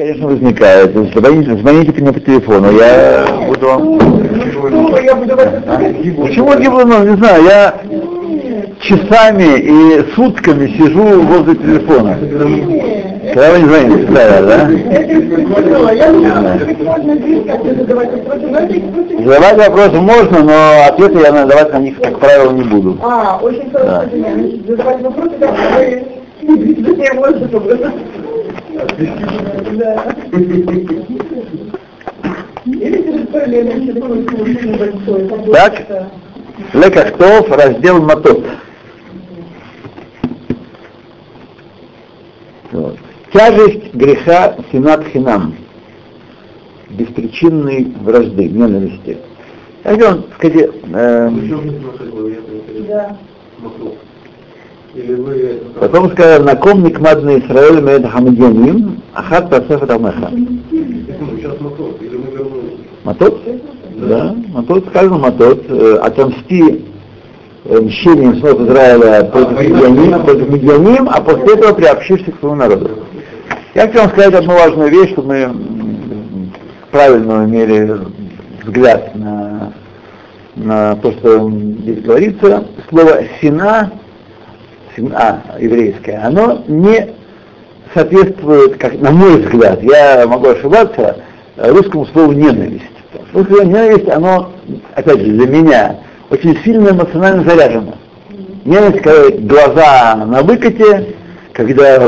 Конечно, возникает. Звоните мне по телефону, я буду вам... Почему гибло нож? Не знаю, я часами и сутками сижу возле телефона. Когда вы не звоните, да? Задавать вопросы можно, но ответы я давать на них, как правило, не буду. А, очень хорошо. Задавать вопросы, которые не можно. Да. Так, Лекахтов, раздел Матот. Вот. Тяжесть греха синат хинам, беспричинной вражды, ненависти. А где он, скажи... Да. Потом сказал, на ком никмад на Исраэль мед хамдьяним, ахат пасефет амеха. Матот? Да, Матот, сказано Матот, отомсти мщением снов Израиля против Медьяним, а после этого приобщишься к своему народу. Я хочу вам сказать одну важную вещь, чтобы мы правильно имели взгляд на то, что здесь говорится. Слово «сина», а, еврейское, оно не соответствует, как, на мой взгляд, я могу ошибаться, русскому слову «ненависть». Русское слово «ненависть», оно, опять же, для меня очень сильно эмоционально заряжено. Ненависть, когда глаза на выкате, когда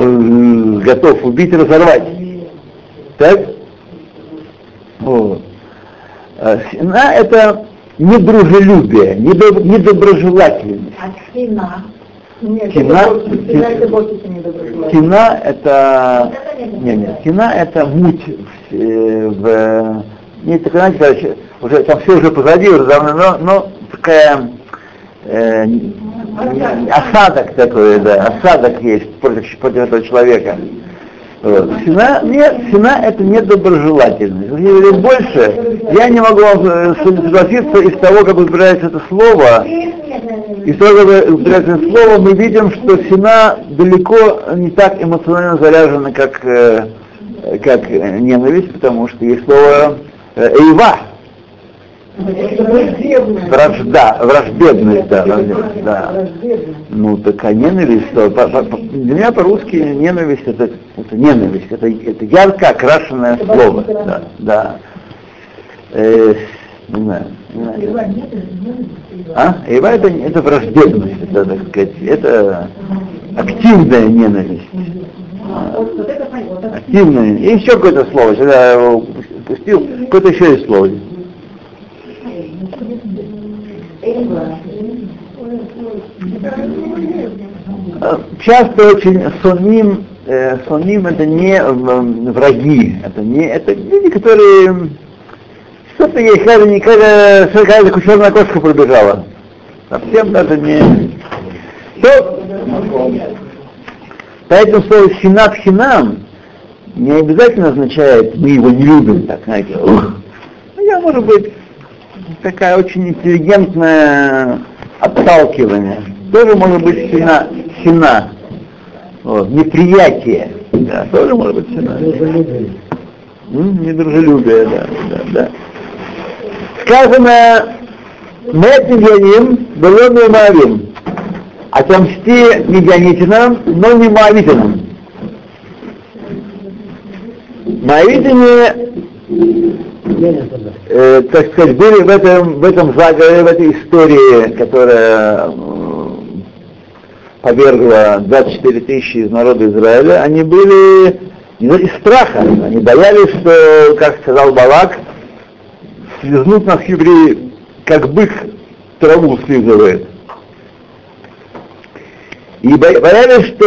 готов убить и разорвать. Так? Вот. Сина — это недружелюбие, недоброжелательность. А сина? Кина это... Нет, кина это муть в... Нет, так, знаете, уже, там все уже позади, уже давно, но такая... осадок такой, да, осадок есть против этого человека. Вот. Сина, нет, сина это недоброжелательность. Или больше, я не могу вам согласиться из того, как избирается это слово. И сразу же слово мы видим, что сина далеко не так эмоционально заряжена, как ненависть, потому что есть слово эйва. Вражда, враждебность, да, враждебность, да. Ну так а ненависть, для меня по-русски ненависть это ненависть, это ярко окрашенное слово. Да, да. Не знаю. Эйва это враждебность, это, так сказать, это активная ненависть. Активная. И еще какое-то слово, когда я его упустил, какое-то еще есть слово. Часто очень соним это не враги, это люди, которые... Что-то ей сказали, когда черная кошка пробежала. Совсем даже не... Поэтому слово «синат хинам» не обязательно означает «мы его не любим», так, знаете. Я, может быть, такая очень интеллигентное отталкивание. Тоже может быть «сина». Вот. Неприятие. Да, тоже может быть «сина». Недружелюбие, да. Сказано, мед медианим, белону и маавим. Отомсти медианитинам, но не маавитинам. Маавитине, так сказать, были в этом заговоре, в этой истории, которая повергла 24 тысячи из народа Израиля, они были из страха. Они боялись, что, как сказал Балак, слизнут нас евреи, как бык траву слизывает. И боялись, что,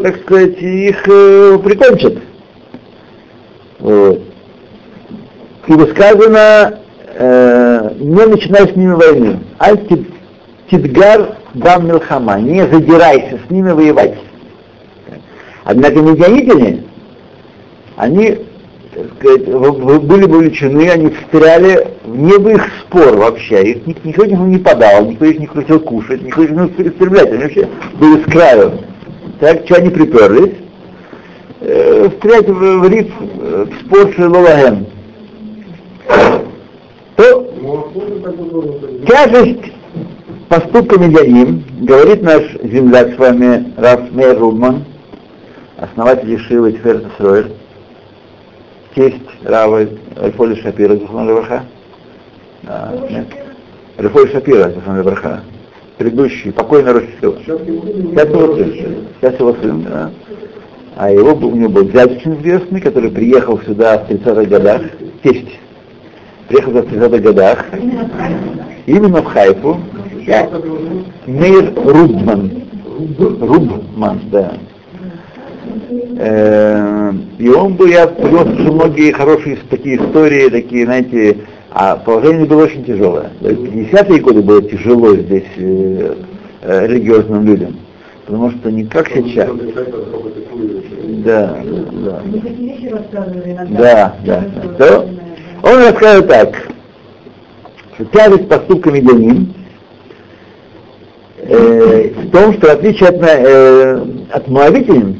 так сказать, их прикончат. Вот. Ибо сказано, не начинай с ними войны. Аль-Тидгар бам милхама. Не задирайся с ними воевать. Однако медианитяне, они, так сказать, были вовлечены, они встряли не в их спор вообще, их никто их не подал, никто их не хотел кушать, никто их не истреблять, они вообще были с краю. Так, что они приперлись? Встрять в риф спор шелолаген. То тяжесть поступка Медиаим, говорит наш земляк с вами Рав Меир Рубман, основатель Ешивы Тиферет Исроэль, тесть Рава Рефоля Шапира, Зихрону левраха. Рефоля Шапира, Зихрону левраха. Предыдущий, покойный Росисил. Сейчас его сын, да. А его, у него был дядя очень известный, который приехал сюда в 30-х годах, тесть. Приехал в 30-х годах, именно в Хайфу. Меир Рубман. Рубман, да. И он был, я привез уже многие хорошие такие истории, такие, знаете, а положение было очень тяжелое. В 50-е годы было тяжело здесь религиозным людям, потому что не как сейчас. Да, да. Да, да. Да. Он рассказывает так, что тяжесть поступка Медианим в том, что в отличие от моавитян,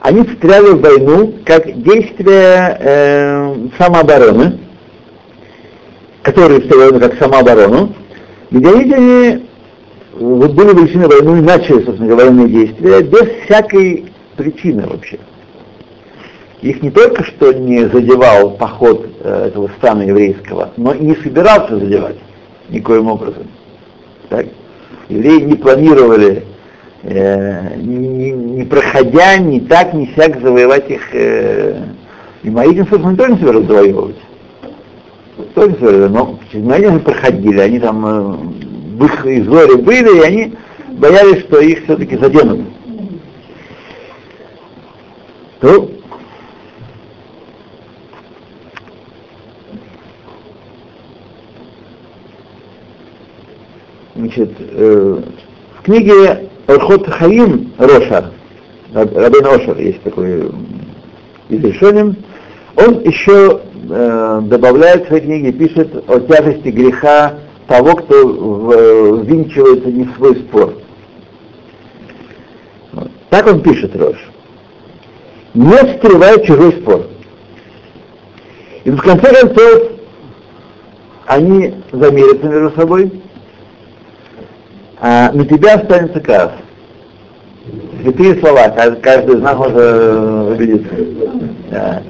они встряли в войну как действие самообороны, которые встреляли как самооборону. Медианитяне вот были вовлечены в войну и начали, собственно говоря, военные действия без всякой причины вообще. Их не только что не задевал поход этого стана еврейского, но и не собирался задевать никоим образом. Так? Евреи не планировали, не проходя, ни так, ни сяк завоевать их. И Моавитян, собственно, тоже не собирались завоевывать. Тоже не собирались, но Моавитяне проходили, они там в их изоре были, и они боялись, что их все-таки заденут. То значит, в книге Орхот Хаим Роша, Рабейн Ошер есть такой из Ришоним, он еще добавляет в своей книге, пишет о тяжести греха того, кто ввинчивается не в свой спор. Вот. Так он пишет, Рош. Не встревает чужой спор. И в конце концов они замерятся между собой, а на тебя останется каас. Святые слова, каждый из нас может убедиться. Да.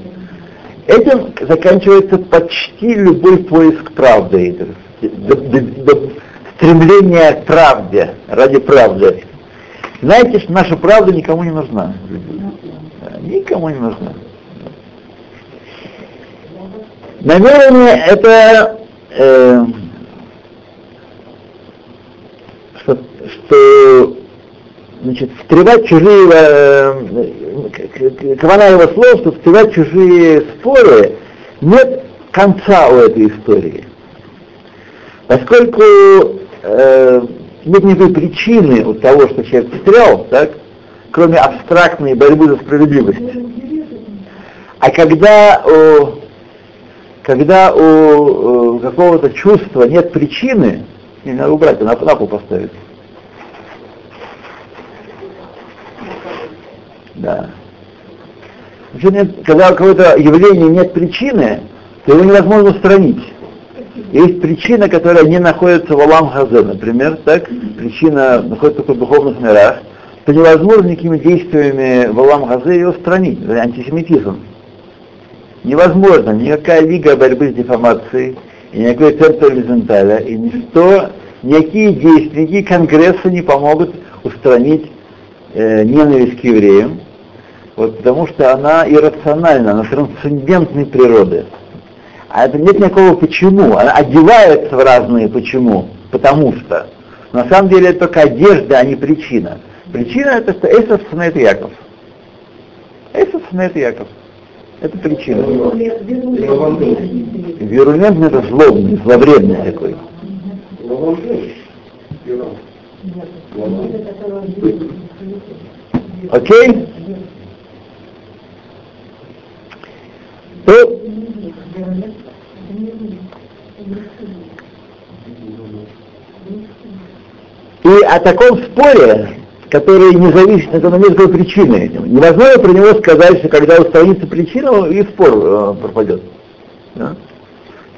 Этим заканчивается почти любой поиск правды. До стремления к правде, ради правды. Знаете, что наша правда никому не нужна. Никому не нужна. Наверное, это... что значит, встревать чужие, кавана его слов, что встревать чужие споры, нет конца у этой истории. Поскольку нет никакой причины у того, что человек встрял, так, кроме абстрактной борьбы за справедливость. А когда у какого-то чувства нет причины, не надо убрать, а на папу поставить. Да. Нет, когда у какого-то явления нет причины, то его невозможно устранить. Есть причина, которая не находится в Олам Хазе, например, так, причина находится только в духовных мирах, то невозможно никакими действиями в Олам Хазе ее устранить, это антисемитизм. Невозможно, никакая лига борьбы с дефамацией, и никакой центр горизонталя, и ничто, никакие действия, никакие конгрессы не помогут устранить ненависть к евреям, вот, потому что она иррациональна, она трансцендентной природы. А это нет никакого почему, она одевается в разные почему, потому что. На самом деле это только одежда, а не причина. Причина это, что Эйсов сынет Яков. Эйсов сынет Яков. Это причина. Вирулентный это злобный, зловредный такой. Окей? То... И о таком споре, который не зависит от экономической причины. Невозможно про него сказать, что когда устранится причина, и спор пропадет. Да?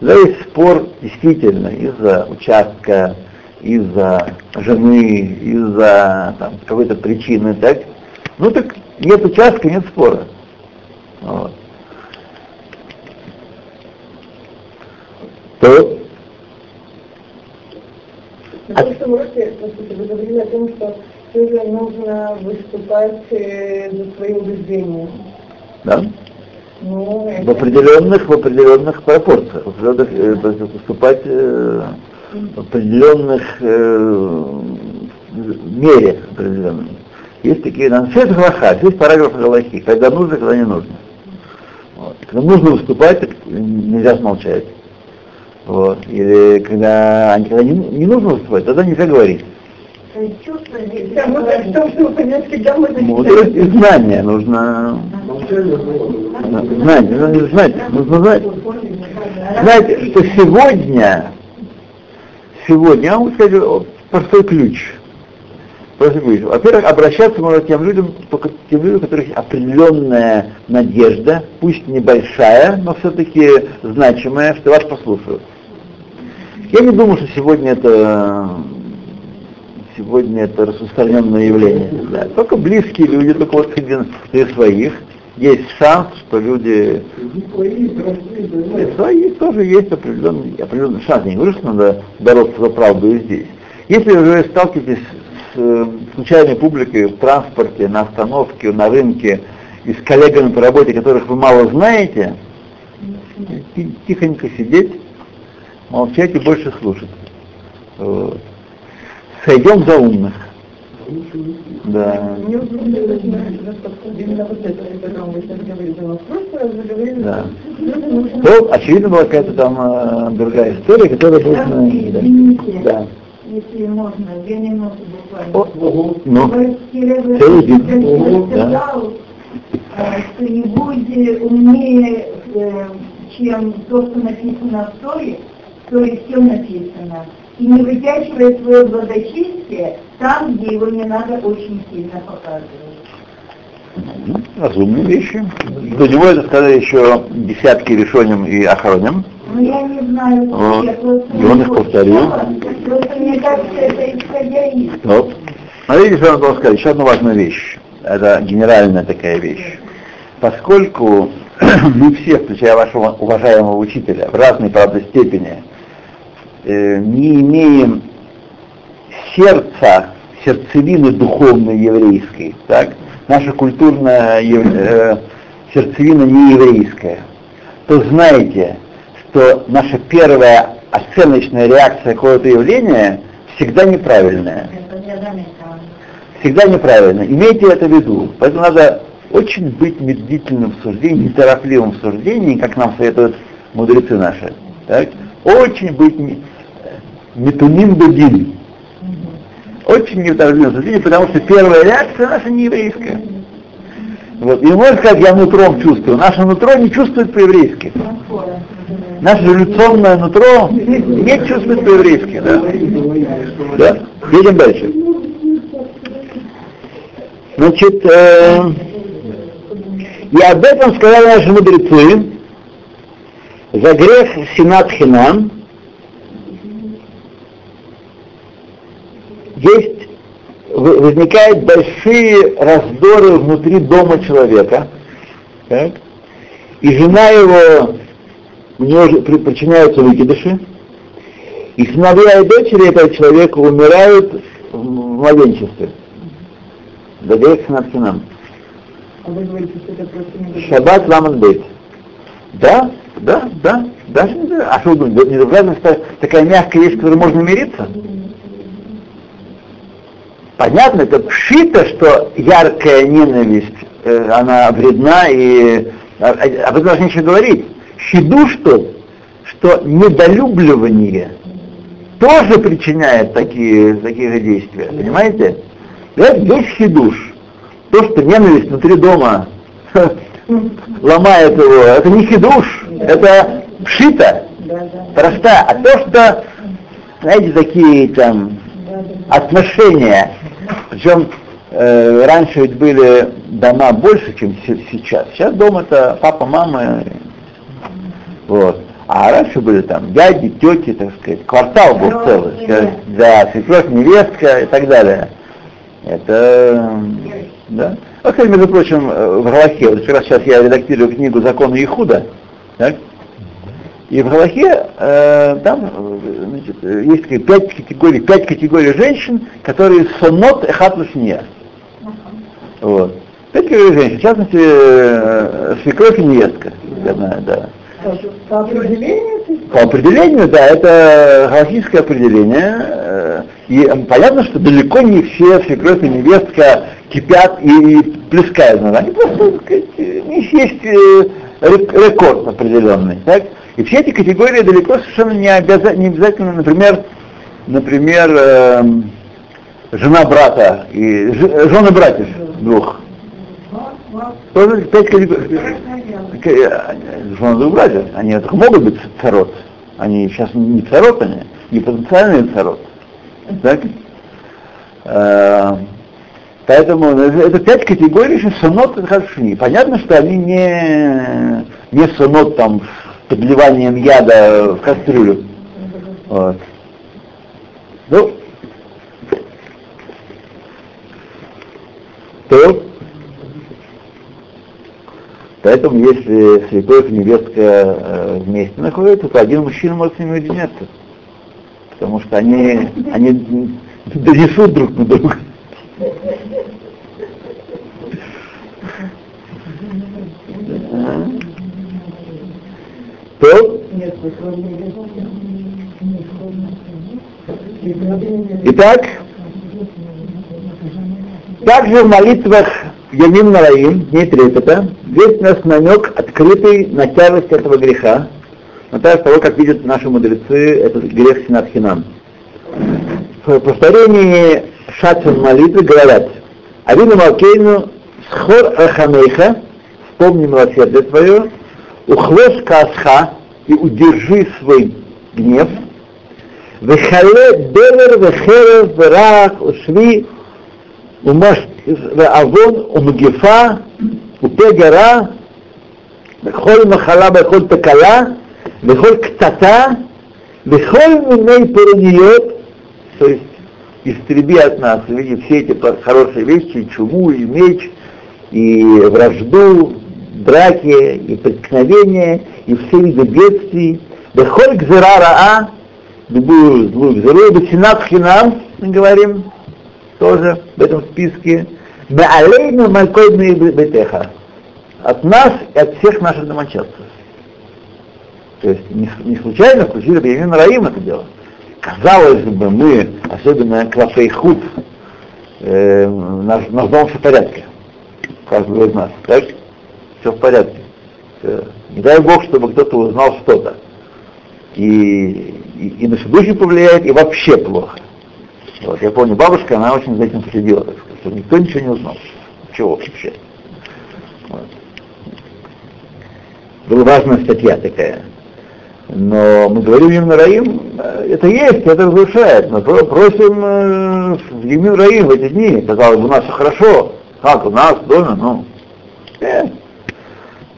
Когда есть спор действительно из-за участка, из-за жены, из-за там, какой-то причины, так? Ну так нет участка, нет спора. Вот. То... На прошлом уроке, по сути, вы говорили о том, что тоже нужно выступать за свои убеждения. Да. Ну, это... в определенных пропорциях, выступать в определенных мере определенных. Есть такие, там, все это галаха, есть параграфы галахи, когда нужно, когда не нужно. Вот. Когда нужно выступать, так нельзя смолчать. Вот. Или когда не нужно выступать, тогда нельзя говорить. Чувство здесь, мудрость и знание нужно. Нужно знать. Знаете, что сегодня, я вам скажу простой ключ. Во-первых, обращаться можно к тем людям, только к тем людям, у которых есть определенная надежда, пусть небольшая, но все-таки значимая, что вас послушают. Я не думаю, что сегодня это распространенное явление. Да. Только близкие люди, только вот среди своих, есть шанс, что люди... Свои тоже есть определенный шанс. Я не говорю, что надо бороться за правду и здесь. Если вы сталкиваетесь случайной публикой в транспорте, на остановке, на рынке и с коллегами по работе, которых вы мало знаете, тихонько сидеть, молчать и больше слушать. Вот. Сойдем за умных. Да. Мне очень нравится, что именно вот это, о вы сейчас говорите, у нас просто заговорили. Да. То, очевидно, была какая-то там другая история, которая была... Да. Если можно, я немного буквально. Целый день. Сказал, что-нибудь умнее, чем то, что написано в Торе, то и все написано. И не вытягивая свое благочестие там, где его не надо очень сильно показывать. Разумные вещи. До него это сказали еще десятки решением и охраням. Ну я не знаю, вот. Я просто... И он их повторил. Просто мне кажется, это исходя из... Вот. Смотрите, что я вам сказать. Еще одна важная вещь. Это генеральная такая вещь. Поскольку мы все, включая вашего уважаемого учителя, в разной, правда, степени, не имеем сердца, сердцевины духовной еврейской, так? Наша культурная сердцевина не еврейская, то знаете, что наша первая оценочная реакция какого-то явления всегда неправильная. Имейте это в виду. Поэтому надо очень быть медлительным в суждении, неторопливым в суждении, как нам советуют мудрецы наши. Так? Очень быть метуним бедин. Очень неторопливым в суждении, потому что первая реакция наша не еврейская. Вот. И можно сказать, я нутром чувствую. Наше нутро не чувствует по-еврейски. Наше революционное нутро не чувствует по-еврейски. Да? Едем дальше. Значит, и об этом сказали наши мудрецы. За грех Синат Хинам есть, возникают большие раздоры внутри дома человека. Так. И жена его, у нее причиняются выкидыши, и сыновья и дочери этого человека умирают в младенчестве. За грех Синат Хинам. Шаббат Ламед Бейт. Да. А что вы думаете, недоброжелательность такая мягкая вещь, с которой можно мириться? Понятно, это пшито, что яркая ненависть, она вредна, и об этом даже нечего говорить. Хидуш тот, что недолюбливание тоже причиняет такие же действия, понимаете? Это есть хидуш. То, что ненависть внутри дома ломает его, это не хидуш, это пшита, проста. А то, что, знаете, такие там отношения, причем раньше ведь были дома больше, чем сейчас. Сейчас дом — это папа, мама. Вот. А раньше были там дяди, тети, так сказать, квартал был целый. Да, свекровь, невестка и так далее. Это, да. А, кстати, между прочим, в Галахе, вот сейчас я редактирую книгу «Законы Ихуда», так? И в Галахе там, значит, есть 5 категорий женщин, которые сонот эхат лашния. Вот. 5 категорий женщин, в частности, свекровь и невестка, я знаю, да. По определению? По определению, да, это галахическое определение. И понятно, что далеко не все свекровь и невестка кипят и плескают. Они просто, так сказать, у них есть рекорд определенный. Так? И все эти категории далеко совершенно не обязательно, например, жена брата и жены братьев двух. Тоже 5 категорий. Жены двух братьев, они могут быть царот. Они сейчас не царот, они не потенциальные царот. Так? Поэтому это 5 категорий сонот и харшини. Понятно, что они не сонот там с подливанием яда в кастрюлю. Вот. Ну. То. Поэтому, если свекровь и невестка вместе находятся, то один мужчина может с ними уединяться. Потому что они донесут друг на друга. То? Итак, также в молитвах Ямим Нараим, дней трепета, здесь у нас намек открытый на тяжесть этого греха, на тяжесть того, как видят наши мудрецы этот грех Синат Хинам. В повторении шатфин молитвы говорят: «Авину Малкейну схор рахамейха, вспомни милосердие твое, ухлош каасха, и удержи свой гнев, вехале девер вехерев верах ушви, авон умгифа, упегара, вехоль махала вехоль пекала, вехоль ктата, вехоль миней перениот», то есть истреби от нас, видите, все эти хорошие вещи, и чуму, и меч, и вражду, драки, и преткновения, и все виды бедствий, вехоль гзера раа, любую злую гзеру, весинат хинам, мы говорим, тоже в этом списке, беалейна малькойбны бетеха, от нас и от всех наших домочадцев. То есть не случайно включили Беймин Раим это дело. Казалось бы, мы, особенно Клафей Худ, наш дом все в порядке, каждый из нас, так? Все в порядке. Не дай Бог, чтобы кто-то узнал что-то. И на следующий повлияет, и вообще плохо. Вот, я помню, бабушка, она очень за этим следила, так сказать, что никто ничего не узнал. Чего вообще? Вот. Была важная статья такая. Но мы говорим Ямин Раим, это есть, это разрушает. Мы просим Ямин Раим в эти дни. Казалось бы, у нас все хорошо. Как у нас дома, ну.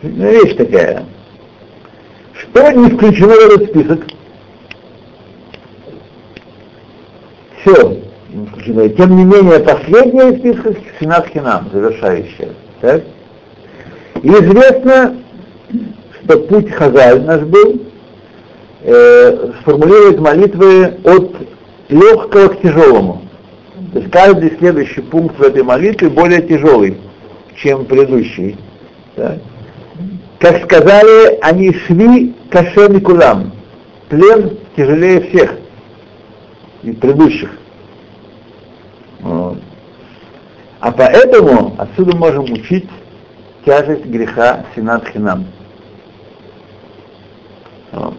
Вещь такая. Что не включено в этот список? Все не включено. Тем не менее, последняя в списке Синат Хинам, завершающая. Так? И известно, что путь Хазаль наш был, сформулирует молитвы от легкого к тяжелому. То есть каждый следующий пункт в этой молитве более тяжелый, чем предыдущий. Так. Как сказали, они шли кашем и кулам. Плен тяжелее всех и предыдущих. Вот. А поэтому отсюда можем учить тяжесть греха Синат Хинам. Вот.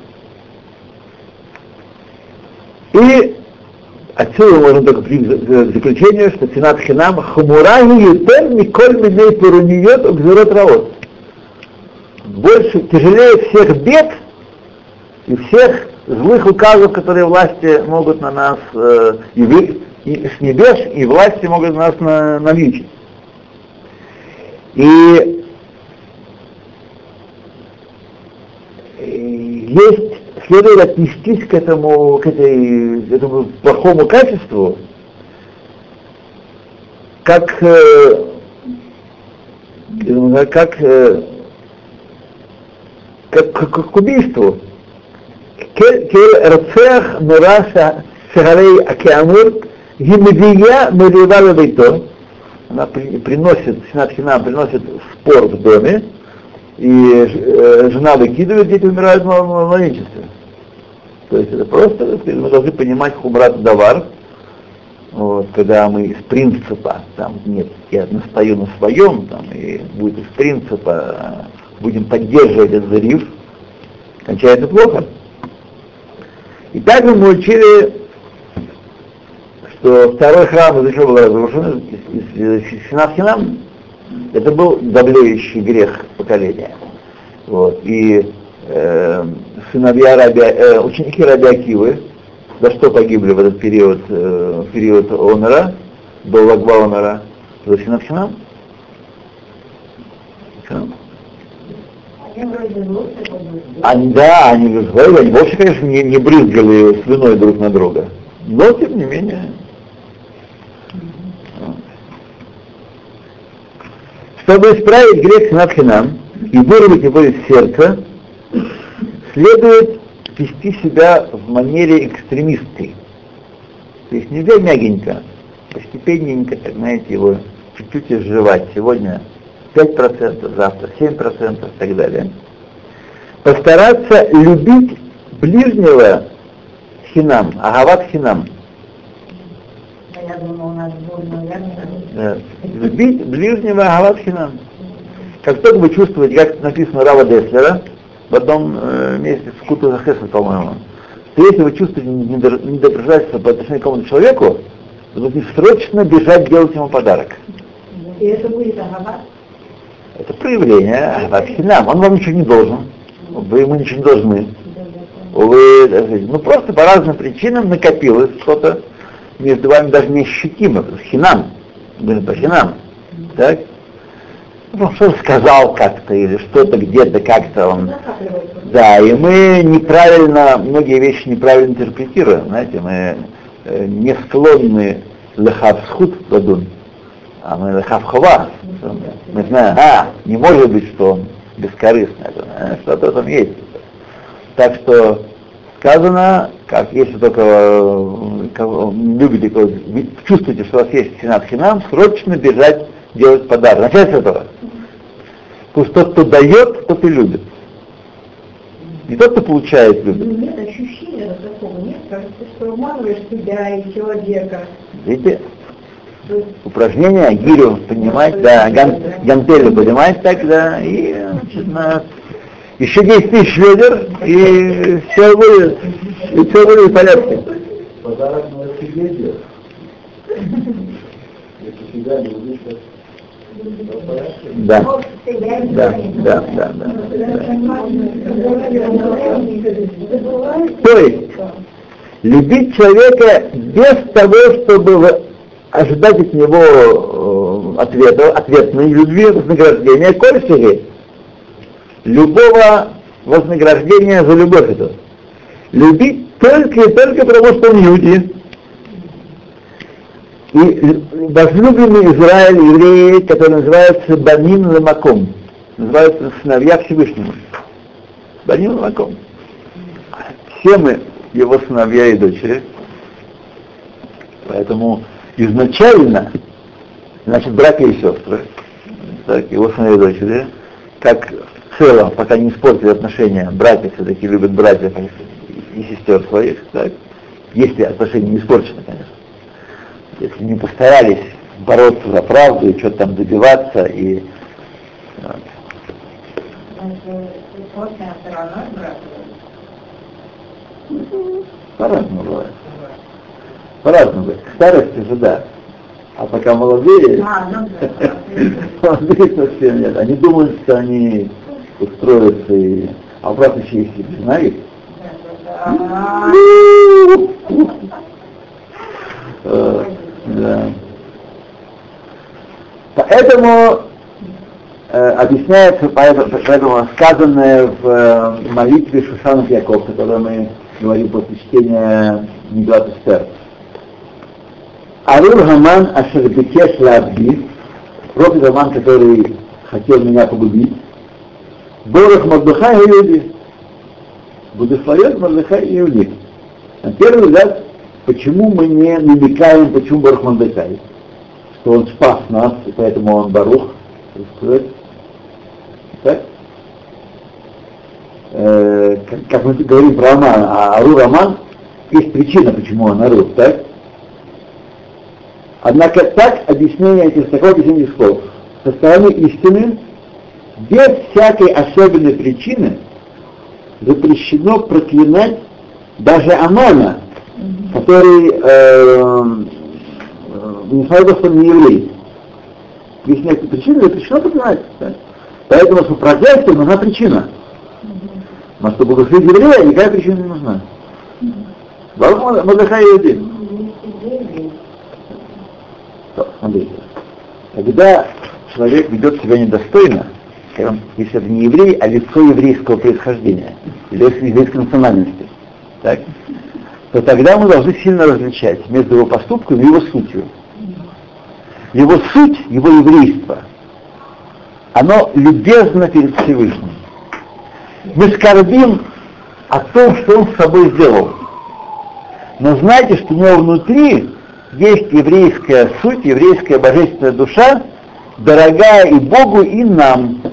И отсюда мы можем только принять заключение, что Синат Хинам хумура ютер николь миней перуниет обзирот раот. Больше, тяжелее всех бед и всех злых указов, которые власти могут на нас и с небес, и власти могут нас навьючить. И есть, следует отнестись к этому, этому плохому качеству, как к убийству. Она приносит, Сенат-Хина приносит спор в доме, и жена выкидывает, дети умирают в младенчестве. То есть это просто, мы должны понимать хумрат давар, вот, когда мы из принципа, там, нет, я настаю на своем, там, и будет из принципа, будем поддерживать этот зариф, кончается плохо. И также мы учили, что второй храм из-за чего был разрушен, Сенат-Хинам, это был давлеющий грех поколения. Вот. И сыновья ученики Раби Акивы, за что погибли в этот период, период Онора, до Лагба Онора, за Сенат-Хинам? Да, они вообще, конечно, не брызгали слюной друг на друга. Но, тем не менее. Чтобы исправить грех Сенат-Хинам и вырвать его из сердца, следует вести себя в манере экстремистской. То есть нельзя мягенько, постепенненько, как знаете, его чуть-чуть изживать. Сегодня 5%, завтра 7% и так далее. Постараться любить ближнего хинам, агават хинам. Любить ближнего агават хинам. Как только вы чувствуете, как написано Рава Деслера, в одном месте в Куту Захесна, по-моему, что если вы чувствуете недоброжелательство по отношению к какому-то человеку, вы должны срочно бежать делать ему подарок. И это будет агават? Это проявление агават хинам. Он вам ничего не должен. Вы ему ничего не должны. Вы, ну просто по разным причинам накопилось что-то между вами даже неощутимо, хинам, даже по хинам, так? Ну, что-то сказал как-то, или что-то где-то как-то он... Да, и мы неправильно, многие вещи неправильно интерпретируем, знаете, мы не склонны лехавсхут ладун, а мы лехавхова, мы знаем, не может быть, что он бескорыстный, что-то там есть. Так что сказано, как если только любите, чувствуете, что у вас есть Сенат-Хинам, срочно бежать делать подарок. Начать с этого. Потому что тот, кто дает, тот и любит. Не тот, кто получает, любит. Нет ощущения такого, нет? Кажется, что обманываешь себя и человека. Видите? Упражнение, гирю поднимать, да, гантелю поднимать так, да, и начинать. Еще 10 тысяч ведер, и все будет в порядке. Подарок на Википедию. Если всегда не будешь, да. То есть, любить человека без того, чтобы ожидать от него ответа, ответной любви, вознаграждения, кольцевые. Любого вознаграждения за любовь эту. Любить только и только потому, что он юди. И возлюбленный Израиль, евреи, которые называются Баним Ламаком, называются сыновья Всевышнего. Баним Ламаком. Все мы его сыновья и дочери. Поэтому изначально, значит, братья и сестры, так, его сыновья и дочери, как в целом, пока не испортили отношения, братья все-таки любят братьев и сестер своих, так? Если отношения не испорчены, конечно. Если не постарались бороться за правду и что-то там добиваться, и... По-разному бывает. По-разному бывает. К старости же да. А пока молодые... Молодые совсем нет. Они думают, что они... устроиться и обратно еще есть семинарий. Поэтому объясняется, поэтому сказанное в молитве Шушанов Яков, о которой мы говорим после чтения Мигелат Эстер. Арур Хаман Ашербекеш Лабди, проклят Хаман, который хотел меня погубить, Борох Мордехай и Юли, благословен Мордехай и Юли. На первый взгляд, почему мы не намекаем, почему Борох Мордехай? Что он спас нас, и поэтому он Барух. Так? Как мы говорим про Аман, а Арур Аман, есть причина, почему он Арур, так? Однако так объяснение этих, такое объяснение слов. Со стороны истины, без всякой особенной причины, запрещено проклинать даже Амана, который, несмотря на то, что он не еврей. Есть некая причина, запрещено проклинать. Да? Поэтому что проклятию нужна причина. Но чтобы благословить еврея, никакая причина не нужна. Барух Мордехай Юдин. Смотрите. Когда человек ведет себя недостойно, если это не еврей, а лицо еврейского происхождения, или еврейской национальности, так, то тогда мы должны сильно различать между его поступком и его сутью. Его суть, его еврейство, оно любезно перед Всевышним. Мы скорбим о том, что он с собой сделал. Но знайте, что у него внутри есть еврейская суть, еврейская божественная душа, дорогая и Богу, и нам.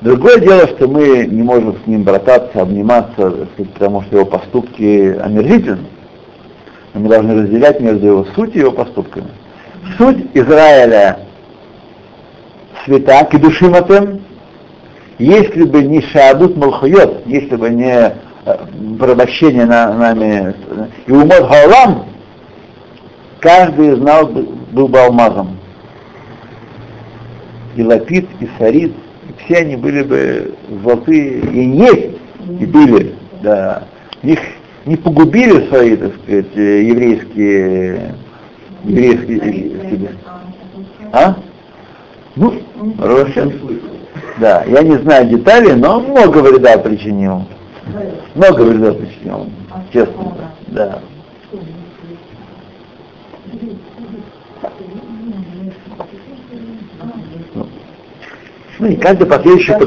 Другое дело, что мы не можем с ним брататься, обниматься, потому что его поступки омерзительны. Но мы должны разделять между его сутью и его поступками. Суть Израиля свята, кедушиматем, если бы не шаадут малхуйот, если бы не порабощение нами, и умот хаолам, каждый из нас был бы алмазом. И Лапид, и Сарид, и все они были бы золотые, и есть, и были, да. Их не погубили свои, так сказать, еврейские. А? Ну, Рошен. Да, я не знаю деталей, но много вреда причинил. Много вреда причинил, честно. Да. Ну и каждое последующее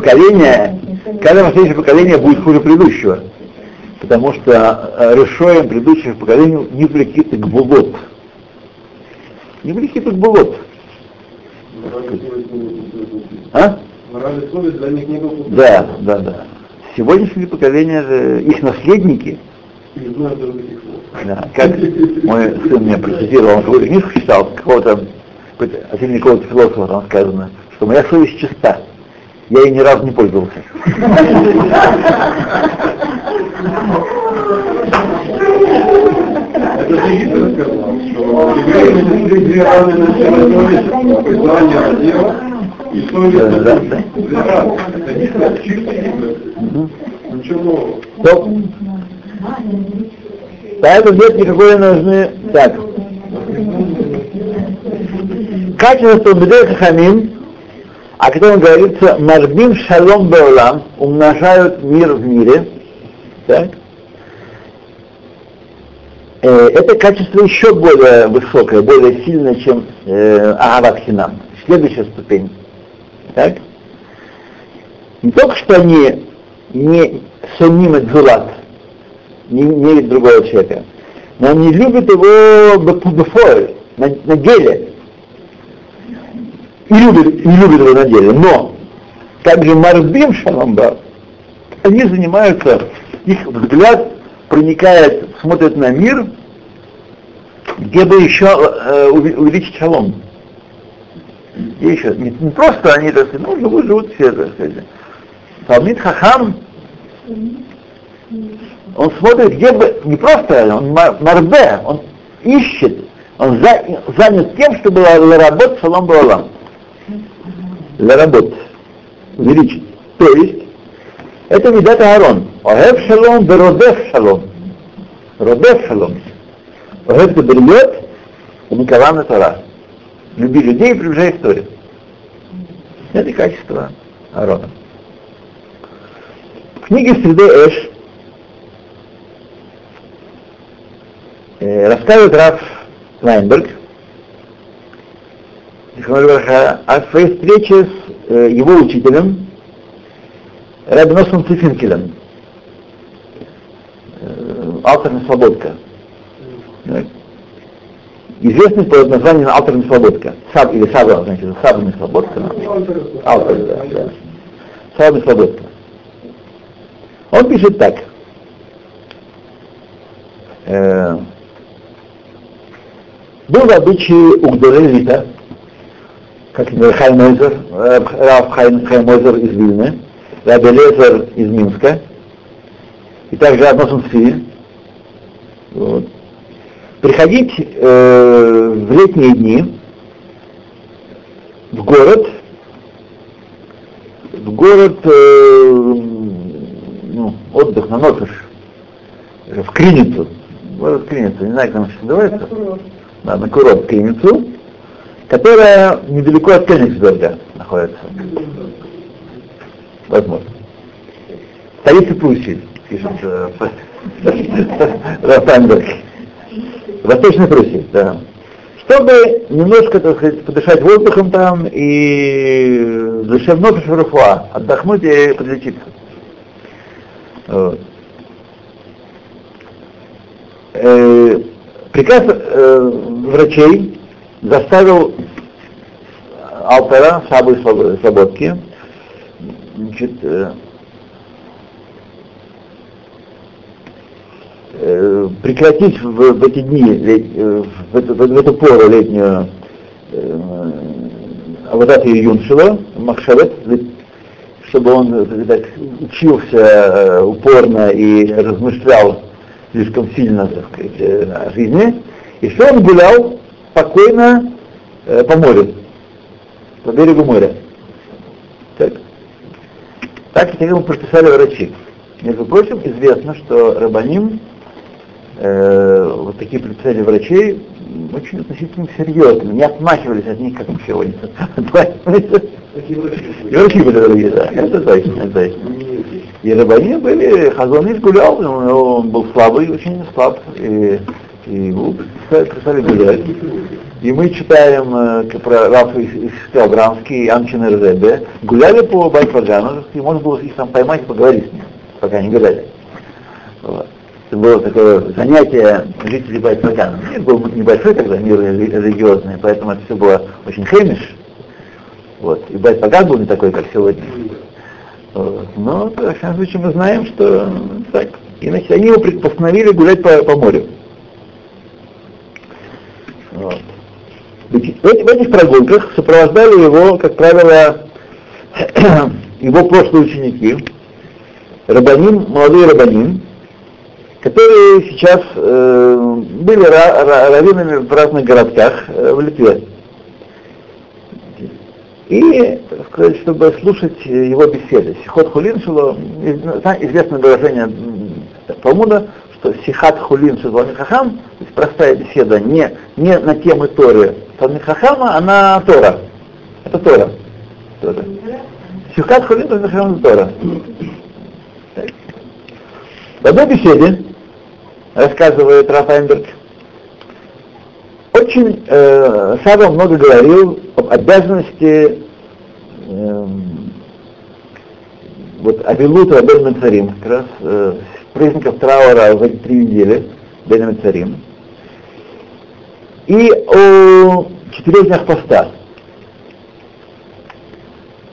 поколение будет хуже предыдущего, потому что решоем предыдущих поколений не прикиты к булот. Не великий тут булот. А? Для них не был. Да. Сегодняшнее поколение же, их наследники. Не знают других слов. Да, как мой сын меня процитировал, он какую-то книжку читал, от имени какого-то философа там сказано, что моя совесть чиста, я ей ни разу не пользовался. Поэтому нет никакой нужны. Так. Качество Бедеха Хамим, о котором говорится, Марбим Шалом Беулам, умножают мир в мире. Так. Это качество еще более высокое, более сильное, чем Аават Хинам. Следующая ступень. Так? Не только что они не сомнимы дзулат, не любят другого человека, но они любят его бепудофой, на деле. И любят его на деле. Но, как же Марбим Шаламба, они занимаются, их взгляд проникает, смотрят на мир, где бы еще увеличить шалом. И еще, не просто они, так сказать, ну, живут все, так сказать. Талмид Хахам, он смотрит, где бы, не просто, он марбе, он ищет, он занят тем, чтобы ларабот шалом балалам. Ларабот, увеличить. То есть, это Мидат Аарон. Огеб шалом, беродеф шалом. Родеф шалом. Огеб табельет, и Николана Тара. Люби людей и приближай их к Торе. Это качество Аарона. В книге «Среды Эш» рассказывает Рав Вайнберг о своей встрече с его учителем Рабби Носом Цифинкелем, автором «Слободка». Известный под названием «Автором «Слободка». Саб или Саба, значит, «Сабами Слободка». Автор, да. «Сабами Слободка». Он пишет так. Был в обычае у Гдорелита, как Хайм Ойзер, Рав Хайм Ойзер из Вильны, Рабби Лезер из Минска, и также Адносом Цви, вот, приходить в летние дни в город отдых на Нотеш, в Криницу, город Криницу, не знаю, как она сейчас называется, на курорт Криницу, которая недалеко от Кёнигсберга находится, возможно, столица Пруссии, пишет Рафтанберг, Восточной Пруссии, да, чтобы немножко, так сказать, подышать воздухом там и зачем ноту шаруфуа, отдохнуть и подлечиться. Вот. Приказ врачей заставил Алтера, Сабы Слободки, значит, прекратить в эти дни, в эту пору летнюю авататию юншева, махшавет, чтобы он так учился упорно и размышлял слишком сильно, так сказать, о жизни, и что он гулял спокойно по морю, по берегу моря. Так ему прописали врачи. Между прочим, известно, что Рабаним вот такие представители врачей очень относительно серьезно, не отмахивались от них, как мы сегодня. И врачи были другие, да, это точно, это точно. И Рабаним были, Хазон Иш гулял, он был слабый, очень слаб, и его представили гулять. И мы читаем про Рафа Искалграмский и Амчина Ребе, гуляли по Байквагану, и можно было их там поймать и поговорить с ним, пока не гуляли. Вот. Это было такое занятие жителей Байт-Вагана. Мир был небольшой тогда, мир религиозный, поэтому это все было очень хэмиш. Вот. И Байт-Ваган был не такой, как сегодня. Вот. Но, в всяком случае, мы знаем, что так. И, значит, они его постановили гулять по морю. Вот. В этих прогулках сопровождали его, как правило, его прошлые ученики, Рабаним, молодые Рабаним, которые сейчас были раввинами в разных городках в Литве. И, сказать, чтобы слушать его беседы. Сихат хулин шело, известное выражение Талмуда, что сихат хулин шело Талмид Хахам, то есть простая беседа не на тему Торы Талмид Хахама, а на Тора. Это Тора. Сихат хулин Талмид Хахам Тора. В одной беседе, рассказывает Раф Вайнберг, очень Саба много говорил об обязанности Авилута Бен Мецарим, как раз праздников траура в эти 3 недели, Бен Мецарим, и о 4 днях поста.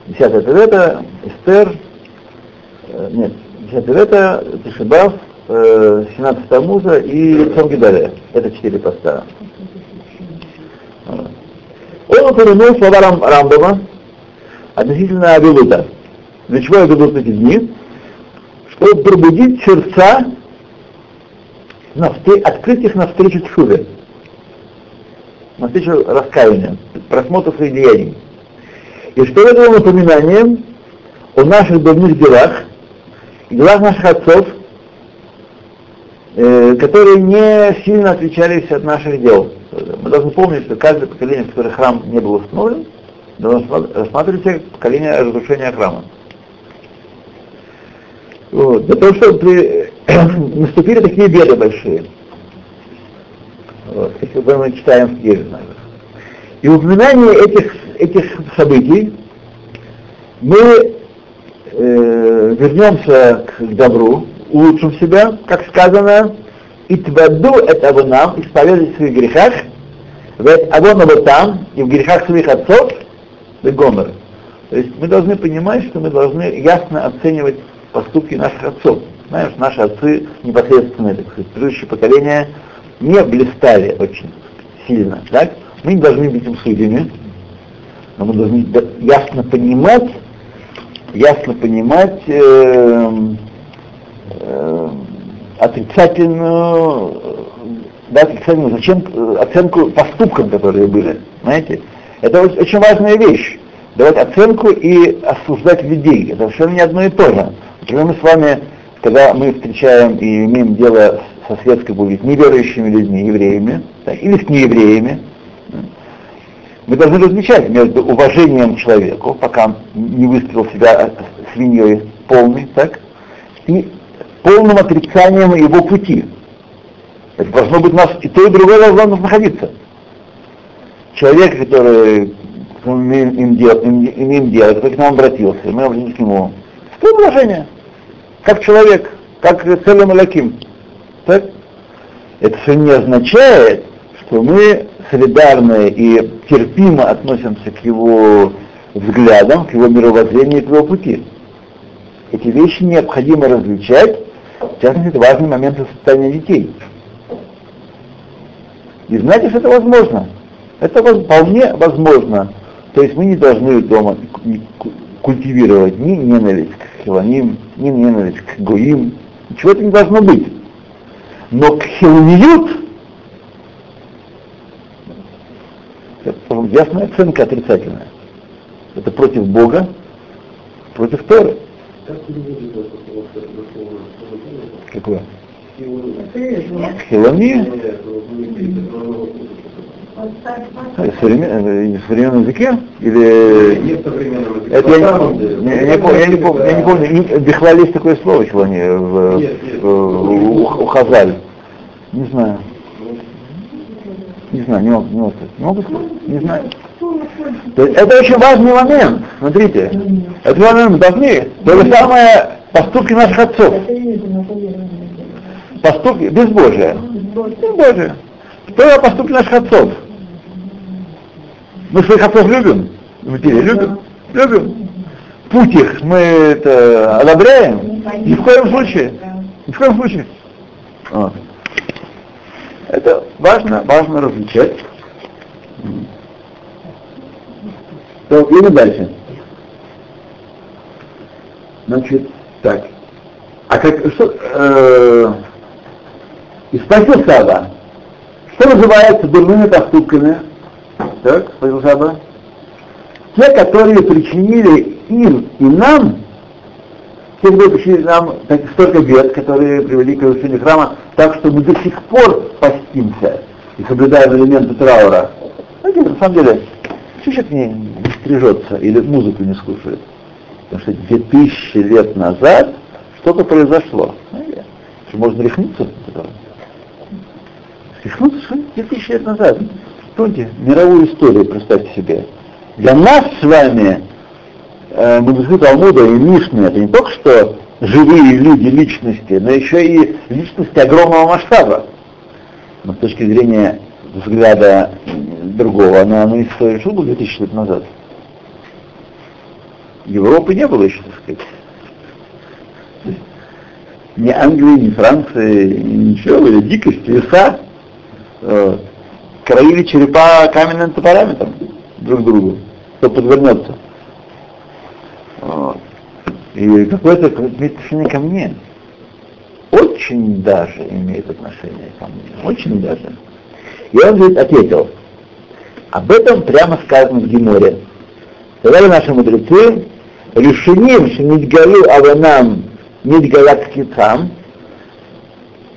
10-е Тевета, Эстер, нет, 10-е Тевета, Тишебав, 17 Тамуза и Цом Гедалия. Это 4 поста. Он упомянул слова Рамбама относительно Авилута. Для чего Авилут в эти дни? Чтобы пробудить сердца, открыть их навстречу Тшуве, навстречу раскаянию, просмотру своих деяний. И что это было напоминанием о наших давних делах, делах наших отцов, которые не сильно отличались от наших дел. Мы должны помнить, что каждое поколение, в которое храм не был установлен, должно рассматривать как поколение разрушения храма. Вот. Для того, чтобы наступили такие беды большие. Вот. Если мы читаем в книге. И упоминание этих событий мы вернемся к добру, улучшим себя, как сказано, «Итваду эт авонам» — исповедуйте в своих грехах, «Вэт авон авотам» — и в грехах своих отцов, «Вэт гомер». То есть мы должны понимать, что мы должны ясно оценивать поступки наших отцов. Знаешь, наши отцы непосредственно, так сказать, предыдущие поколения не блистали очень сильно, так? Мы не должны быть им судьями, но мы должны ясно понимать отрицательную зачем, оценку поступкам, которые были. Понимаете? Это очень важная вещь. Давать оценку и осуждать людей. Это совершенно не одно и то же. Например, мы с вами, когда мы встречаем и имеем дело со светской будет неверующими людьми, евреями, так, или с неевреями, мы должны различать между уважением человеку, пока он не выставил себя свиньей полной, так, и полным отрицанием его пути. Это должно быть у нас и то, и другое должно у нас находиться. Человек, который мы имеем дело, который к нам обратился, мы обратились к нему. Это уважение. Как человек, как целым аляким. Так? Это все не означает, что мы солидарно и терпимо относимся к его взглядам, к его мировоззрению и к его пути. Эти вещи необходимо различать, в частности, это важный момент воспитания детей. И знаете, что это возможно. Это вполне возможно. То есть мы не должны дома культивировать ни ненависть к хилоним, ни ненависть к гоим. Ничего это не должно быть. Но к хилониют это ясная оценка отрицательная. Это против Бога, против Торы. Какое? Хилония. В современном языке? Или... Нет, в это я не помню. Бихлаль есть такое слово, хилония, у Хазаль. Не знаю. То есть это очень важный момент, смотрите. Это важный момент, должны. То же самое поступки наших отцов. Поступки безбожия. Безбожие. Только поступки наших отцов. Мы своих отцов любим. Любим. Путь их мы это одобряем. Ни в коем случае. Вот. Это важно различать. Так, идем дальше. Значит, так. А как, что, и спросил Саба, что называется дурными поступками? Так, спросил Саба. Те, которые причинили им и нам, те, которые причинили нам так, столько бед, которые привели к разрушению храма, так что мы до сих пор постимся и соблюдаем элементы траура. На самом деле, чуть-чуть не стрижется или музыку не слушает. Потому что 2000 лет назад что-то произошло. Что, можно рехнуться? Рехнуться, что 2000 лет назад. Помните, мировую историю представьте себе. Для нас с вами, мудрецы Талмуда и Мишны, это не только что живые люди, личности, но еще и личности огромного масштаба. Но с точки зрения взгляда другого, она не совершила 2000 лет назад. Европы не было еще, так сказать. Ни Англии, ни Франции, ничего, были дикость, леса, кроили черепа каменными топорами там, друг другу, кто подвернется. Вот. И какое-то имеет отношение ко мне. Очень даже имеет отношение ко мне. Очень даже. И он, говорит, ответил. Об этом прямо сказано в Геморе. Сказали наши мудрецы, решением, что нидгалу аванам нидгалат кицам,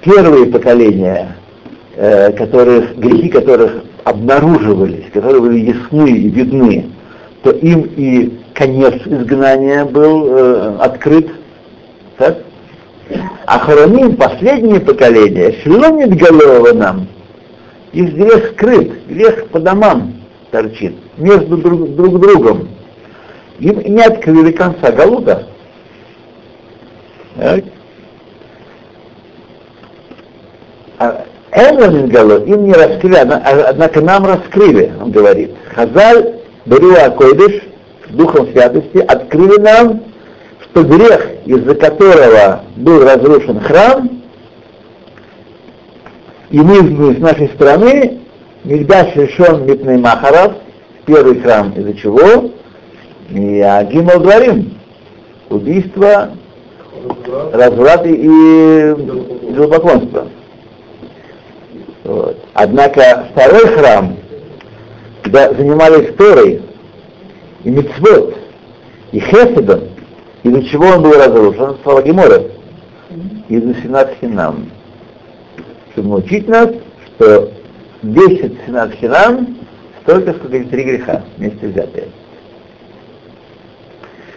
первые поколения, грехи которых обнаруживались, которые были ясны и видны, то им и конец изгнания был открыт. Так? А хороним последнее поколение, шломит голова нам, их грех скрыт, грех по домам торчит, между друг другом. Им не открыли конца галута. Так? А Эллен Галут им не раскрыли, однако нам раскрыли, он говорит. Хазаль, Беруа Койдыш, Духом Святости, открыли нам, что грех, из-за которого был разрушен храм, и мы с нашей стороны, Мигдаш решен Митней Махаров, первый храм, из-за чего? Я Гимал Дворим, убийство, разврат и идолопоклонство. Вот. Однако второй храм, когда занимались Торой, и мицвот, и хеседом, из-за чего он был разрушен, слова Гемора, из-за Синат Хинам, чтобы научить нас, что 10 Синат Хинам столько, сколько и 3 греха вместе взятые.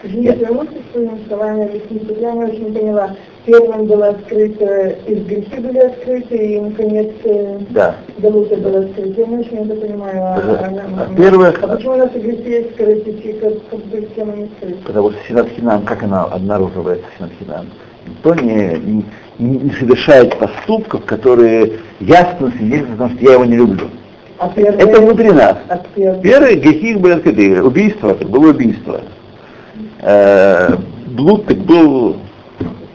Извините, вы можете своими словами объяснить, я не очень поняла. Первым было открыто, из грехи были открыты, и, наконец, да. Галута была открыта. Я не очень это понимаю. А почему у нас и грехи есть скрыты, и как бы тема не скрыта? Потому что Синат Хинам, как она обнаруживается, Синат Хинам? Никто не совершает поступков, которые ясно свидетельствуют, потому что я его не люблю. А первый, это внутри нас. А первые грехи были открыты. Убийство, это было убийство. Блуд так был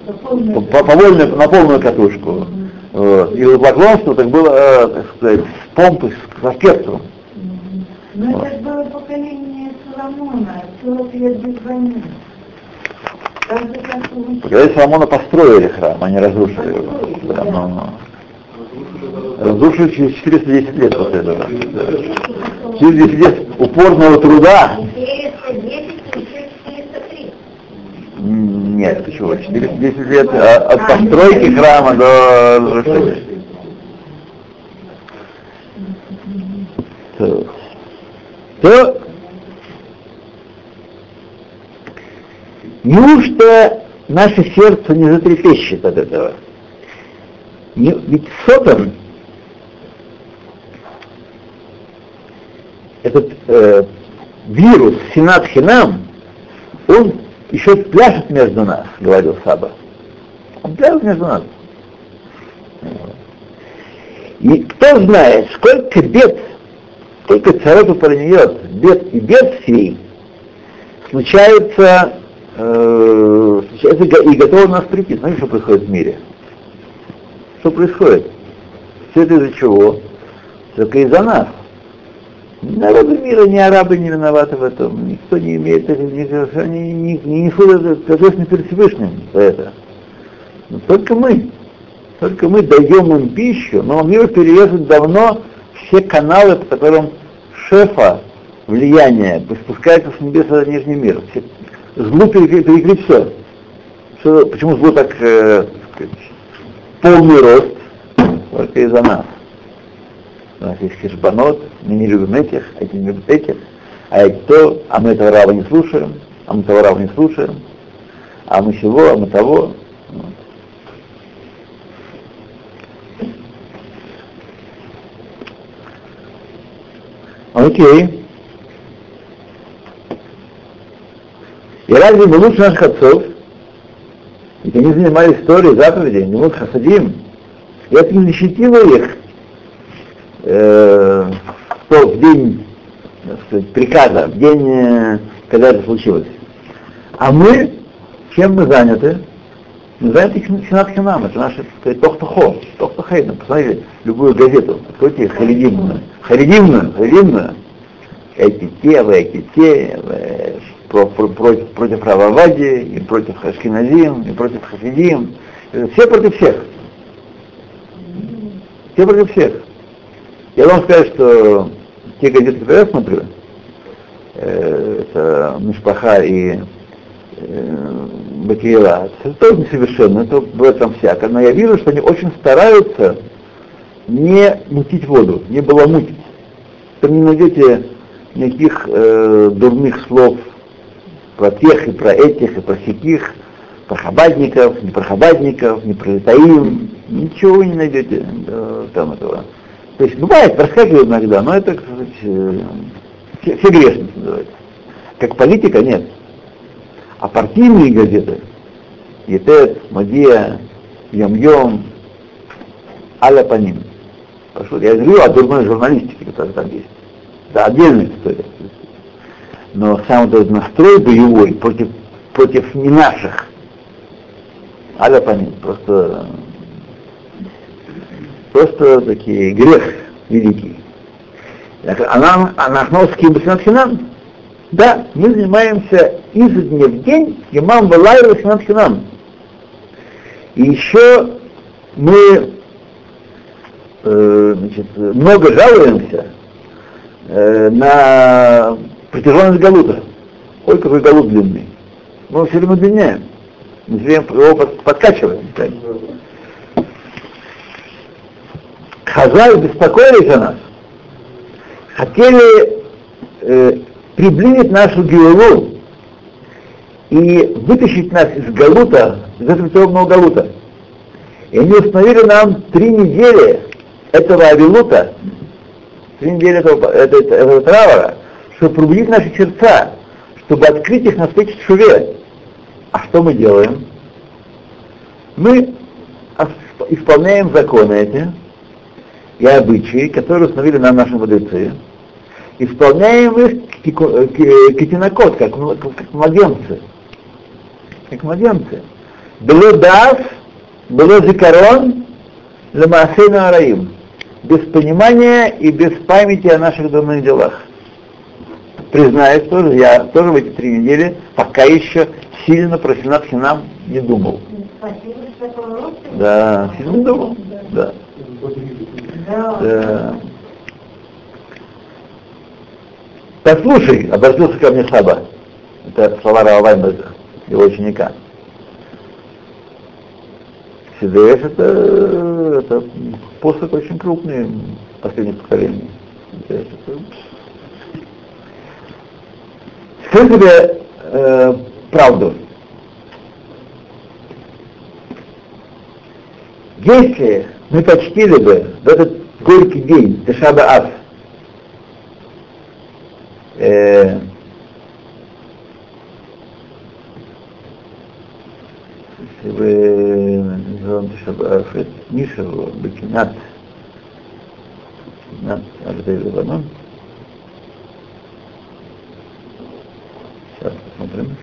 на полную катушку. Вот. И поклонство так было, так сказать, с помпой, с оркестром. Но вот. Это было поколение Соломона, 40 лет без войны. Поколение Соломона построили храм, они разрушили его. Да, да. Разрушили через 410 лет после этого. Через 10 лет упорного труда. 410 Нет, почему? 410 лет от постройки храма до разрушения. То неужто наше сердце не затрепещет от этого? Ведь Сатан, этот вирус Синат Хинам, он еще пляшет между нас, говорил Саба. Он пляшет между нас. И кто знает, сколько бед, сколько царапу пронесет, бед и бедствий, случается и готово нас прийти. Знаете, что происходит в мире? Что происходит? Все это из-за чего? Только из-за нас. Народы мира, ни арабы не виноваты в этом, никто не имеет этого, они не несут ответственность перед Всевышним за это. Но только мы даем им пищу, но мир перерезает давно все каналы, по которым шефа влияния спускается с небес в нижний мир. Зло перекрыть все. Почему зло так, полный рост? Только из-за нас. У нас есть хешбанот, мы не любим этих, а эти не любят этих, а эти то, а мы этого раба не слушаем, а мы того раба не слушаем, а мы сего, а мы того. Окей. И разве мы лучше наших отцов? Ведь они занимались историей, заповедей, не лучше хасадим. И это не защитило их. Что в день, так сказать, приказа, в день, когда это случилось. А мы, чем мы заняты? Мы заняты Синат Хинам, это наше, так сказать, Тохтахейна. Посмотрите любую газету, откройте харидимную. Эти те, против Рававади, и против Ашкеназим, и против Хасидим. Все против всех. Я вам скажу, что те газеты, которые я смотрю, это Мишпаха и Бакиела, это тоже несовершенно, это бывает там всякое, но я вижу, что они очень стараются не мутить воду, не баламутить. Вы не найдете никаких дурных слов про тех и про этих, и про сяких, про хабадников, не про хабадников, не про таим, ничего не найдете там этого. То есть бывает, проскакивает иногда, но это, кстати, все грешницы называется. Как политика нет. А партийные газеты, «Етет», «Мадия», «Ям-Йом», «Аля-Панин». Я говорю о дурной журналистике, которая там есть. Да, отдельная история. Но сам этот настрой боевой против не наших. «Аля-Панин» просто такие грех великий. Анахновский Басинатхинан. Да, мы занимаемся изо дня в день имам Валай Басинатхинан. И еще мы много жалуемся на протяженность галута. Ой, какой галут длинный. Мы все время длинняем. Мы все время его подкачиваем. Хазар беспокоились о нас, хотели приблизить нашу геолу и вытащить нас из галута, из этого темного галута. И они установили нам 3 недели этого авилута, 3 недели этого травора, чтобы пробудить наши сердца, чтобы открыть их навстречу Шуве. А что мы делаем? Мы исполняем законы эти и обычаи, которые установили нам наши мудрецы, исполняем их китинакот, как младенцы. Как младенцы. Блудав, блудзикарон, ламасейна араим. Без понимания и без памяти о наших дурных делах. Признаюсь тоже, я тоже в эти 3 недели пока еще сильно про Синатхинам не думал. Спасибо, что такое. Да, сильно думал, да. Да. «Послушай», обратился ко мне Саба, это слова Рава Вайнберга, его ученика. СДС это посох очень крупный в последних поколениях. Скажи тебе правду. Если мы почтили бы в этот горький день Тиша б'Ав если бы называем Тиша б'Ав, это Нишево, Бекинат, Ардей Леванон. Сейчас посмотрим.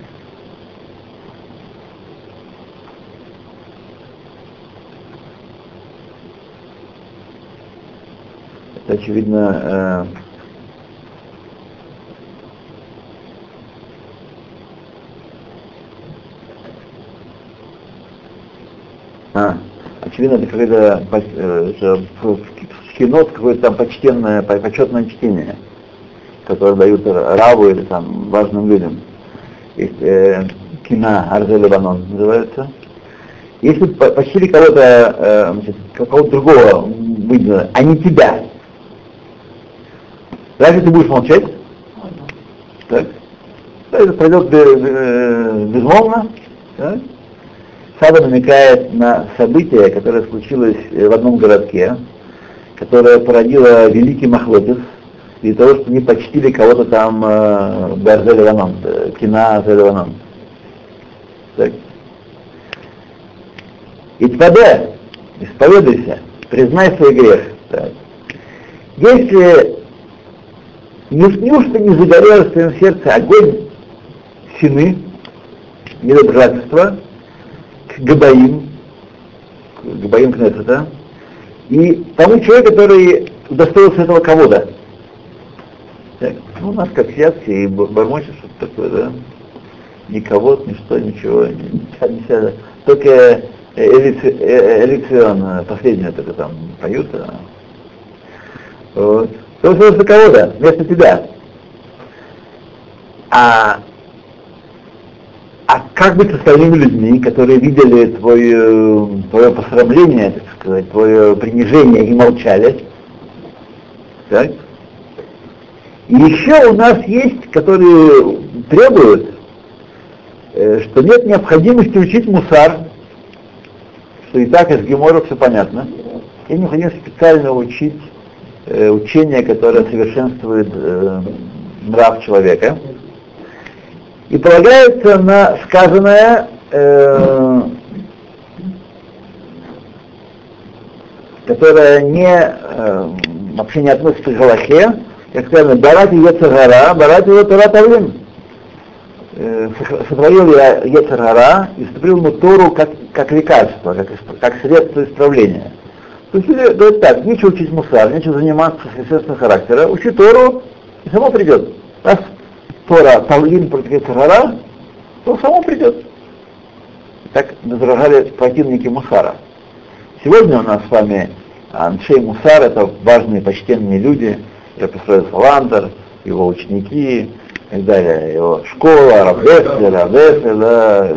Это, очевидно, это какое-то кино, какое-то там почтенное, почетное чтение, которое дают Раву или там важным людям. Есть кино «Ардей Леванон» называется. Если почтили кого-то, какого-то другого выделили, а не тебя, разве ты будешь молчать? Так. Это пройдет безмолвно. Так. Саба намекает на событие, которое случилось в одном городке, которое породило великий махлокис из-за того, что не почтили кого-то там Ардей Леванон, кина Ардей Леванон. Так. Итпаде, исповедуйся, признай свой грех. Так. Если неужто не загорелся в твоем сердце огонь сины, недоброжелательства, к габаим Кнессета, и тому человеку, который удостоился этого кого-то. Так, ну, у нас как сидят все и бормочет что-то такое, да? Никого, ничто, ничего, не только Элицион, последнее только там поют. Да? Вот. Потому что это кого-то, вместо тебя. А как быть с остальными людьми, которые видели твое посрамление, так сказать, твое принижение и молчали? Так? Еще у нас есть, которые требуют, что нет необходимости учить мусар, что и так из гемора все понятно, и необходимо специально учить учение, которое совершенствует нрав человека. И полагается на сказанное, которое вообще не относится к галахе, как сказано, «Барат Ецар-Гара, Барат Ецар-Гара Тавлин». Сотворил я Ецар-Гара и вступил ему Тору как лекарство, как средство исправления. То есть говорит так, нечего учить мусар, нечего заниматься естественного характера, учи Тору и само придет. Раз Тора Тавлин против Ецар-Гара, то само придет. Так возражали противники мусара. Сегодня у нас с вами аншей мусар, это важные, почтенные люди, Рабби-Исраэль Салантер, его ученики и далее, его школа, Рабби-Исраэль, да.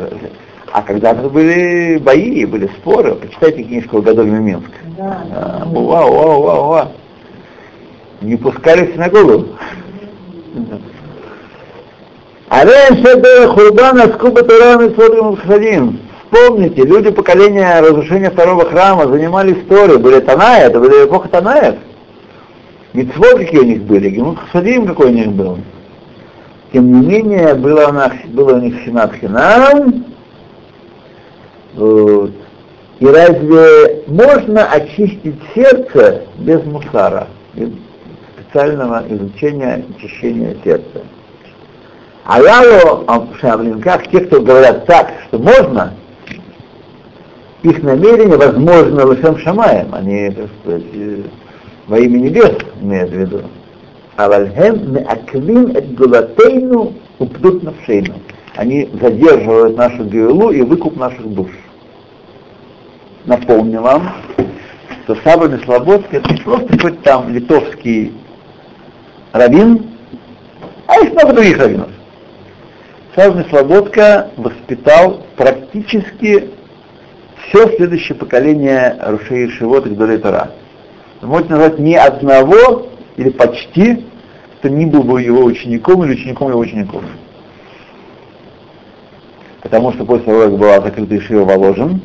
А когда-то были бои, были споры. Почитайте книжку «Гадоль Миминск». Да. Уа. Не пускали в синагогу. Помните, люди поколения разрушения второго храма занимались Торой, были Танаи, это была эпоха Танаев. Мицвот какие у них были, Гемур Хасадим какой у них был. Тем не менее, было у них Хинат Хинам. Вот. И разве можно очистить сердце без мусара, без специального изучения очищения сердца? А те, кто говорят так, что можно, их намерение возможно лешем шамаем, они, так сказать, во имя небес имеют в виду. Авальхем меаквим эт гулатейну упдут навшейну. Они задерживают нашу геулу и выкуп наших душ. Напомню вам, что Саба Мисловодский это не просто хоть там литовский раввин, а есть много других раввинов. Саба Мисловодка воспитал практически все следующее поколение Рушей Шивот и Гдолей Тора. Вы можете назвать ни одного, или почти, кто не был бы его учеником или учеником его учеников. Потому что после того, как была закрыта Ишива Воложен,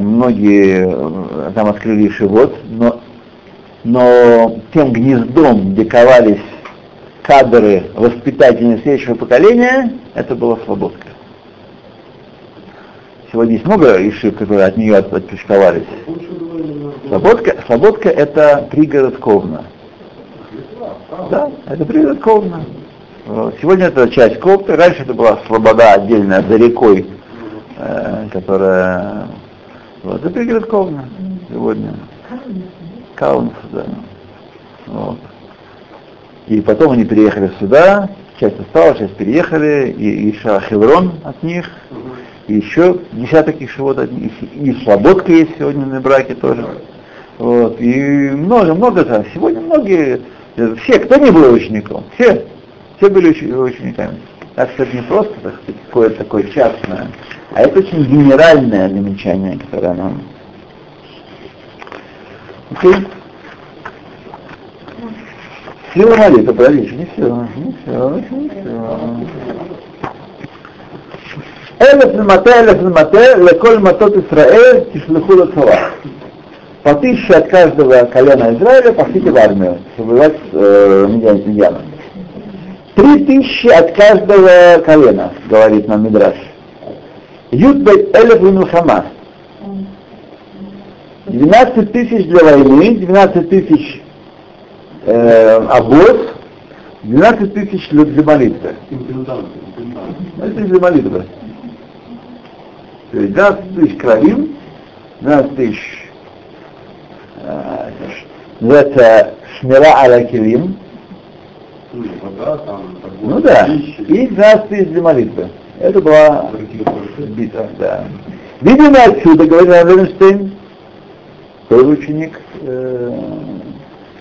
многие там открыли Ишивот, но тем гнездом, где ковались кадры воспитателей следующего поколения, это была Слободка. Сегодня есть много Ишив, которые от нее отпочковались. Слободка это пригород Ковна. Да, это пригород Ковна. Сегодня это часть Ковны, раньше это была Слобода отдельная за рекой, которая... Вот, это пригород Ковна сегодня. Каунс, да. Вот. И потом они переехали сюда, часть осталась, часть переехали, и еще Хеврон от них, и еще десяток Ишивот от них, и Слободка есть сегодня на браке тоже. Вот, и много там. Сегодня многие, все, кто не был учеником, все были учениками. Так что это не просто какое-то такое частное, а это очень генеральное замечание, которое нам... Окей? Все, Мария, это правильно, не все. Элеф-Матэ, леколь матот Исраэль, тишлыху лацова. По 1000 от каждого колена Израиля пошлите в армию, чтобы воевать с медианами. 3000 от каждого колена, говорит нам Мидраш. Ютбет элеф и милхама. 12000 для войны, 12000 обоз, 12000 для молитвы. Это для молитвы. 12 000 кровим, 12 000, называется шмира аля-килим. Ну да, и 12 000 для молитвы. Это была битва, да. Видимо отсюда, говорит Равенштейн, тоже ученик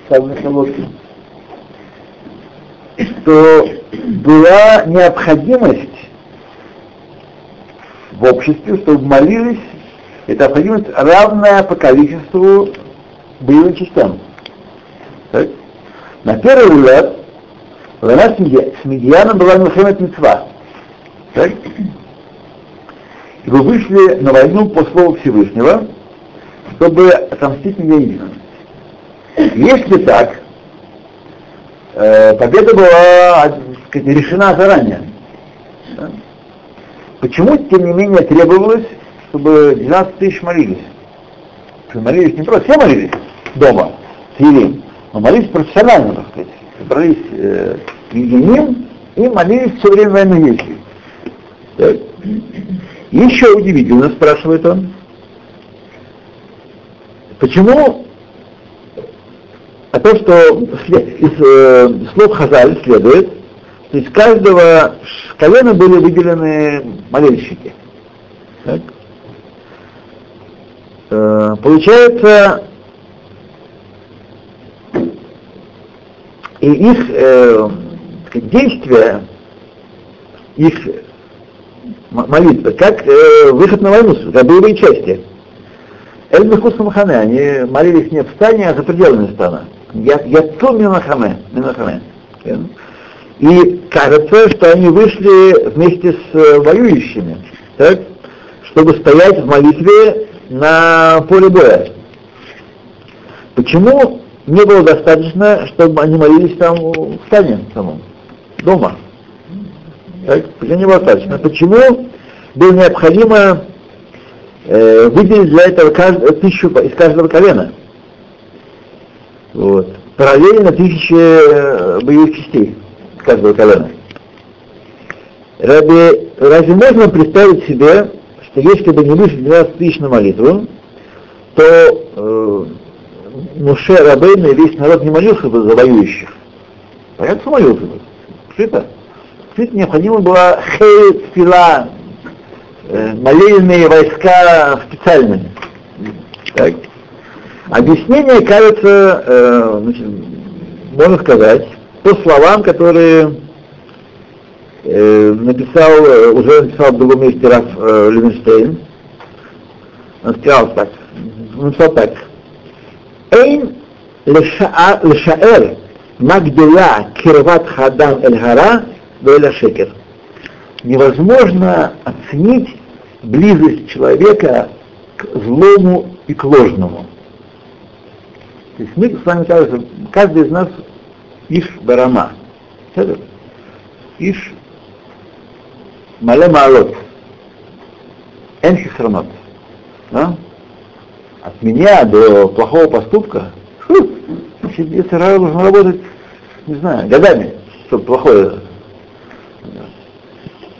Савы Солодки, что была необходимость в обществе, чтобы молились, это необходимость равная по количеству боевым частям. Так? На первый улет война с Медьяном была милхемет мицва. Так? И вы вышли на войну по слову Всевышнего, чтобы отомстить Медьянину. Если так, победа была, так сказать, решена заранее. Да? Почему, тем не менее, требовалось, чтобы 12 тысяч молились? Молились не просто, все молились дома, с Елим, но молились профессионально, так сказать. Собрались к Елим и молились все время военных действий. Так. Еще удивительно, спрашивает он, почему о том, что из слов Хазаль следует, что из каждого колена были выделены молельщики. Так. Получается, и их действия, их молитвы, как выход на войну, за боевые части. Эль-Бахус Махане, они молились не в стане, а за пределами стана. Яцу Минахаме. И кажется, что они вышли вместе с воюющими, так, чтобы стоять в молитве на поле боя. Почему не было достаточно, чтобы они молились там в стане самом, дома? Так, почему не было достаточно? Почему было необходимо выделить для этого тысячу из каждого колена? Вот. Параллельно 1000 боевых частей из каждого колена. Разве можно представить себе, что если бы не вышли 12 тысяч на молитву, то Муше Рабейн и весь народ не молился бы за воюющих. Понятно, что молился бы. Шито. Шито необходимо было хейт, фила, молельные войска специальными. Так. Объяснение, кажется, значит, можно сказать, по словам, которые уже написал в другом месте Раф Левинштейн. Он сказал так. Эйн лешаэр магдила кирват хадам эль гара вэля шекер. Невозможно оценить близость человека к злому и к ложному. То есть мы с вами кажется, каждый из нас иш барама. Иш мале маалот. Эн хисранот. От меня до плохого поступка, значит, если нужно работать, не знаю, годами, чтобы плохое.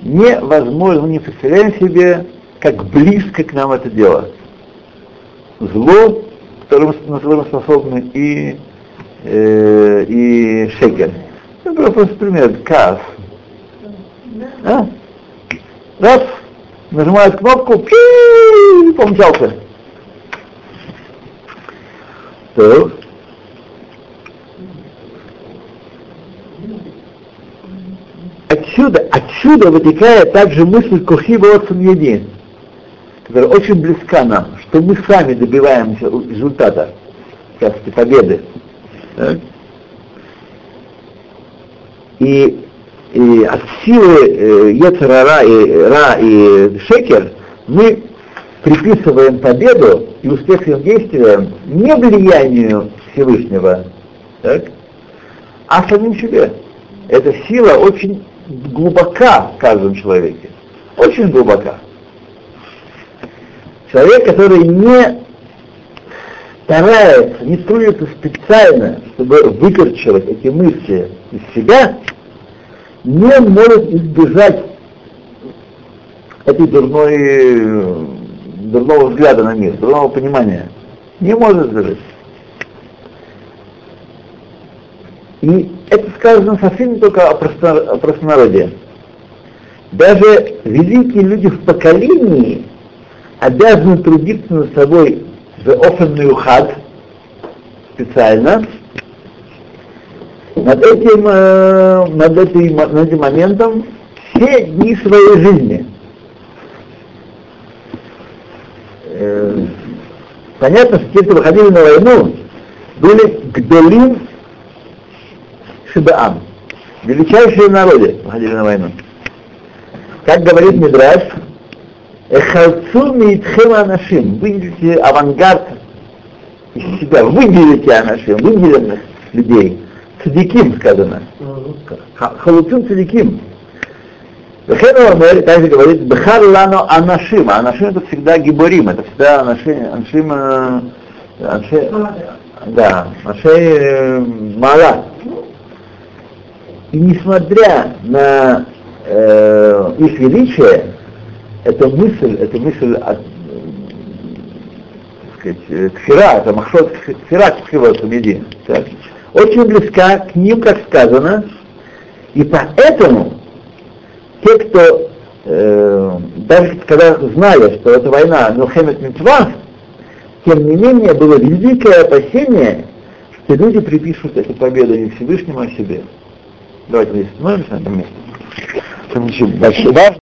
Невозможно, мы не представляем себе, как близко к нам это дело. Зло, которым мы способны, и шекер. Это просто пример, каас. А? Раз, нажимает кнопку, пи, помчался. То. Отсюда вытекает также мысль Кухи Волоциньяни, которая очень близка нам, что мы сами добиваемся результата, в частности, победы. Так. И от силы Ецера Ра и Шекер мы приписываем победу и успех своим действиям не влиянию Всевышнего, так, а самим себе. Эта сила очень глубока в каждом человеке, очень глубока. Человек, который не старается, не трудится специально, чтобы выкорчевать эти мысли из себя, не может избежать этой дурного взгляда на мир, дурного понимания. Не может избежать. И это сказано совсем не только о простонародье. Даже великие люди в поколении обязаны трудиться над собой в офенный ухад специально. Над этим моментом все дни своей жизни. Понятно, что те, кто выходили на войну, были гдолим Шибаам, величайшие народы выходили на войну. Как говорит Мидраш, эхалцуми итхема анашим, выделите авангард из себя, выделите анашим, выделенных людей. Цадиким сказано. Халуцин цадиким. Бехен Омер также говорит, бхар лано анашим. Анашим это всегда гиборим, это всегда анашим мала. И несмотря на их величие, эта мысль от, так сказать, кфира, это махшот кфира, кфира, тамидин, очень близка к ним, как сказано, и поэтому те, кто, даже когда знали, что это война Милхемет Мицва, тем не менее было великое опасение, что люди припишут эту победу не Всевышнему, а себе. Давайте мы здесь остановимся на этом месте. Там еще большой